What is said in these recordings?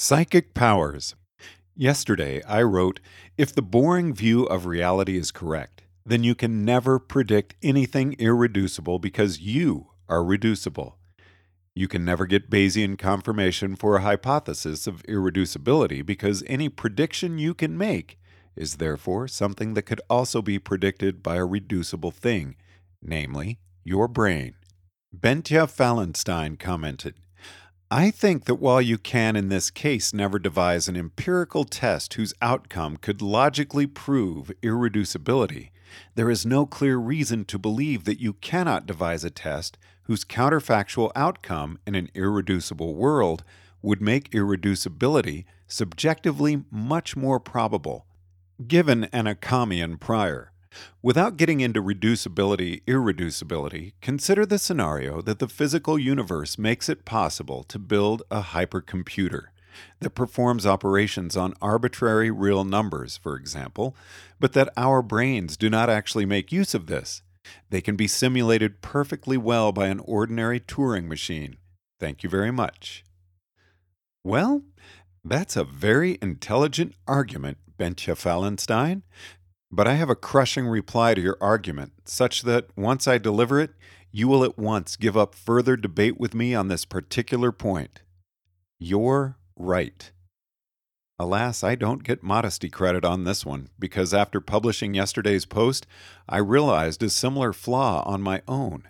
Psychic powers. Yesterday, I wrote, if the boring view of reality is correct, then you can never predict anything irreducible because you are reducible. You can never get Bayesian confirmation for a hypothesis of irreducibility because any prediction you can make is therefore something that could also be predicted by a reducible thing, namely, your brain. Benya Fallenstein commented, I think that while you can in this case never devise an empirical test whose outcome could logically prove irreducibility, there is no clear reason to believe that you cannot devise a test whose counterfactual outcome in an irreducible world would make irreducibility subjectively much more probable. Given an Occamian prior. Without getting into reducibility-irreducibility, consider the scenario that the physical universe makes it possible to build a hypercomputer that performs operations on arbitrary real numbers, for example, but that our brains do not actually make use of this. They can be simulated perfectly well by an ordinary Turing machine. Thank you very much. Well, that's a very intelligent argument, Benya Fallenstein. But I have a crushing reply to your argument, such that, once I deliver it, you will at once give up further debate with me on this particular point. You're right. Alas, I don't get modesty credit on this one, because after publishing yesterday's post, I realized a similar flaw on my own,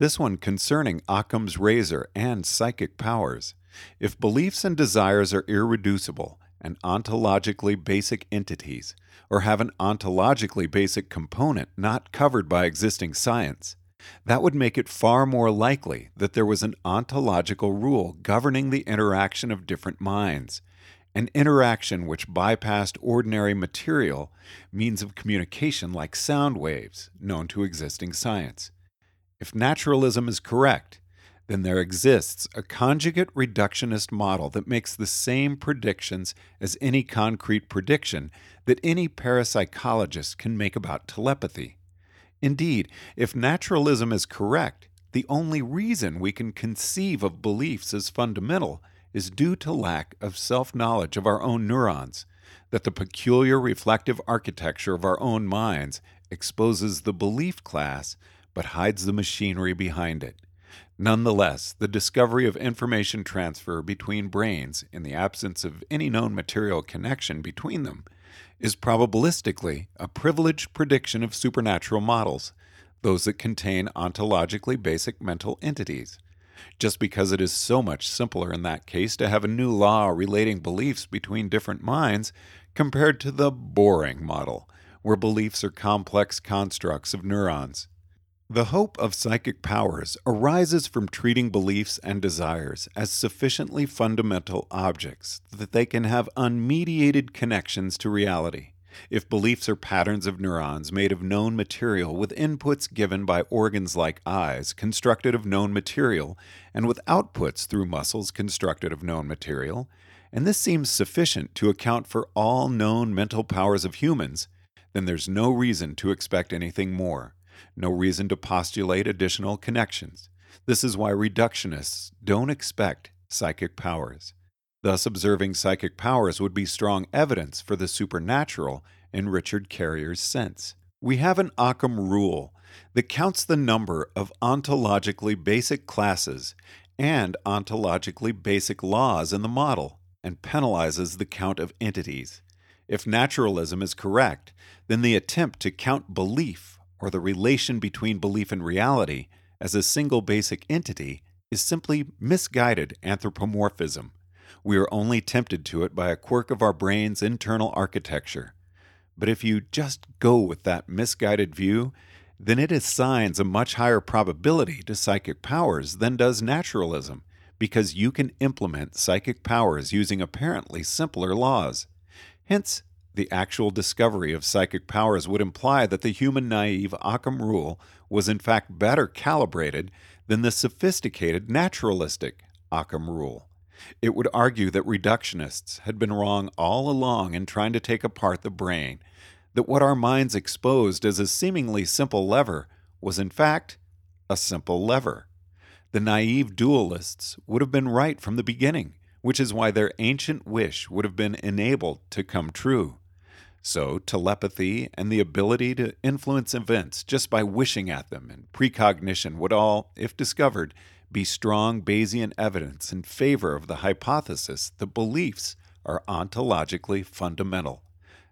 this one concerning Occam's razor and psychic powers. If beliefs and desires are irreducible, and ontologically basic entities, or have an ontologically basic component not covered by existing science, that would make it far more likely that there was an ontological rule governing the interaction of different minds, an interaction which bypassed ordinary material means of communication like sound waves known to existing science. If naturalism is correct, then there exists a conjugate reductionist model that makes the same predictions as any concrete prediction that any parapsychologist can make about telepathy. Indeed, if naturalism is correct, the only reason we can conceive of beliefs as fundamental is due to lack of self-knowledge of our own neurons, that the peculiar reflective architecture of our own minds exposes the belief class but hides the machinery behind it. Nonetheless, the discovery of information transfer between brains in the absence of any known material connection between them is probabilistically a privileged prediction of supernatural models, those that contain ontologically basic mental entities, just because it is so much simpler in that case to have a new law relating beliefs between different minds compared to the boring model, where beliefs are complex constructs of neurons. The hope of psychic powers arises from treating beliefs and desires as sufficiently fundamental objects that they can have unmediated connections to reality. If beliefs are patterns of neurons made of known material with inputs given by organs like eyes constructed of known material and with outputs through muscles constructed of known material, and this seems sufficient to account for all known mental powers of humans, then there's no reason to expect anything more. No reason to postulate additional connections. This is why reductionists don't expect psychic powers. Thus, observing psychic powers would be strong evidence for the supernatural in Richard Carrier's sense. We have an Occam rule that counts the number of ontologically basic classes and ontologically basic laws in the model and penalizes the count of entities. If naturalism is correct, then the attempt to count belief or the relation between belief and reality as a single basic entity is simply misguided anthropomorphism. We are only tempted to it by a quirk of our brain's internal architecture. But if you just go with that misguided view, then it assigns a much higher probability to psychic powers than does naturalism, because you can implement psychic powers using apparently simpler laws. Hence, the actual discovery of psychic powers would imply that the human naive Occam rule was in fact better calibrated than the sophisticated naturalistic Occam rule. It would argue that reductionists had been wrong all along in trying to take apart the brain, that what our minds exposed as a seemingly simple lever was in fact a simple lever. The naive dualists would have been right from the beginning which is why their ancient wish would have been enabled to come true. So telepathy and the ability to influence events just by wishing at them and precognition would all, if discovered, be strong Bayesian evidence in favor of the hypothesis that beliefs are ontologically fundamental.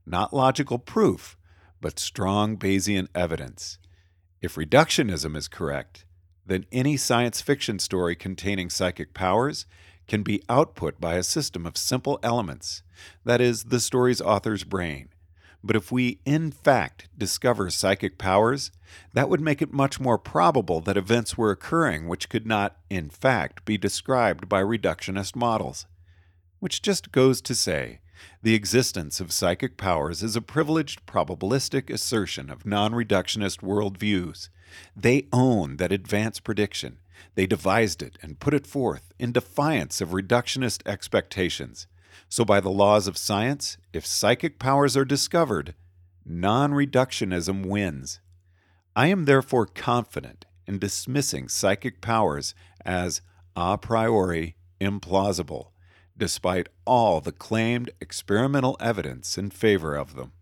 Not logical proof, but strong Bayesian evidence. If reductionism is correct, then any science fiction story containing psychic powers can be output by a system of simple elements, that is, the story's author's brain. But if we, in fact, discover psychic powers, that would make it much more probable that events were occurring which could not, in fact, be described by reductionist models. Which just goes to say, the existence of psychic powers is a privileged probabilistic assertion of non-reductionist worldviews. They own that advanced prediction. They devised it and put it forth in defiance of reductionist expectations. So by the laws of science, if psychic powers are discovered, non-reductionism wins. I am therefore confident in dismissing psychic powers as a priori implausible, despite all the claimed experimental evidence in favor of them.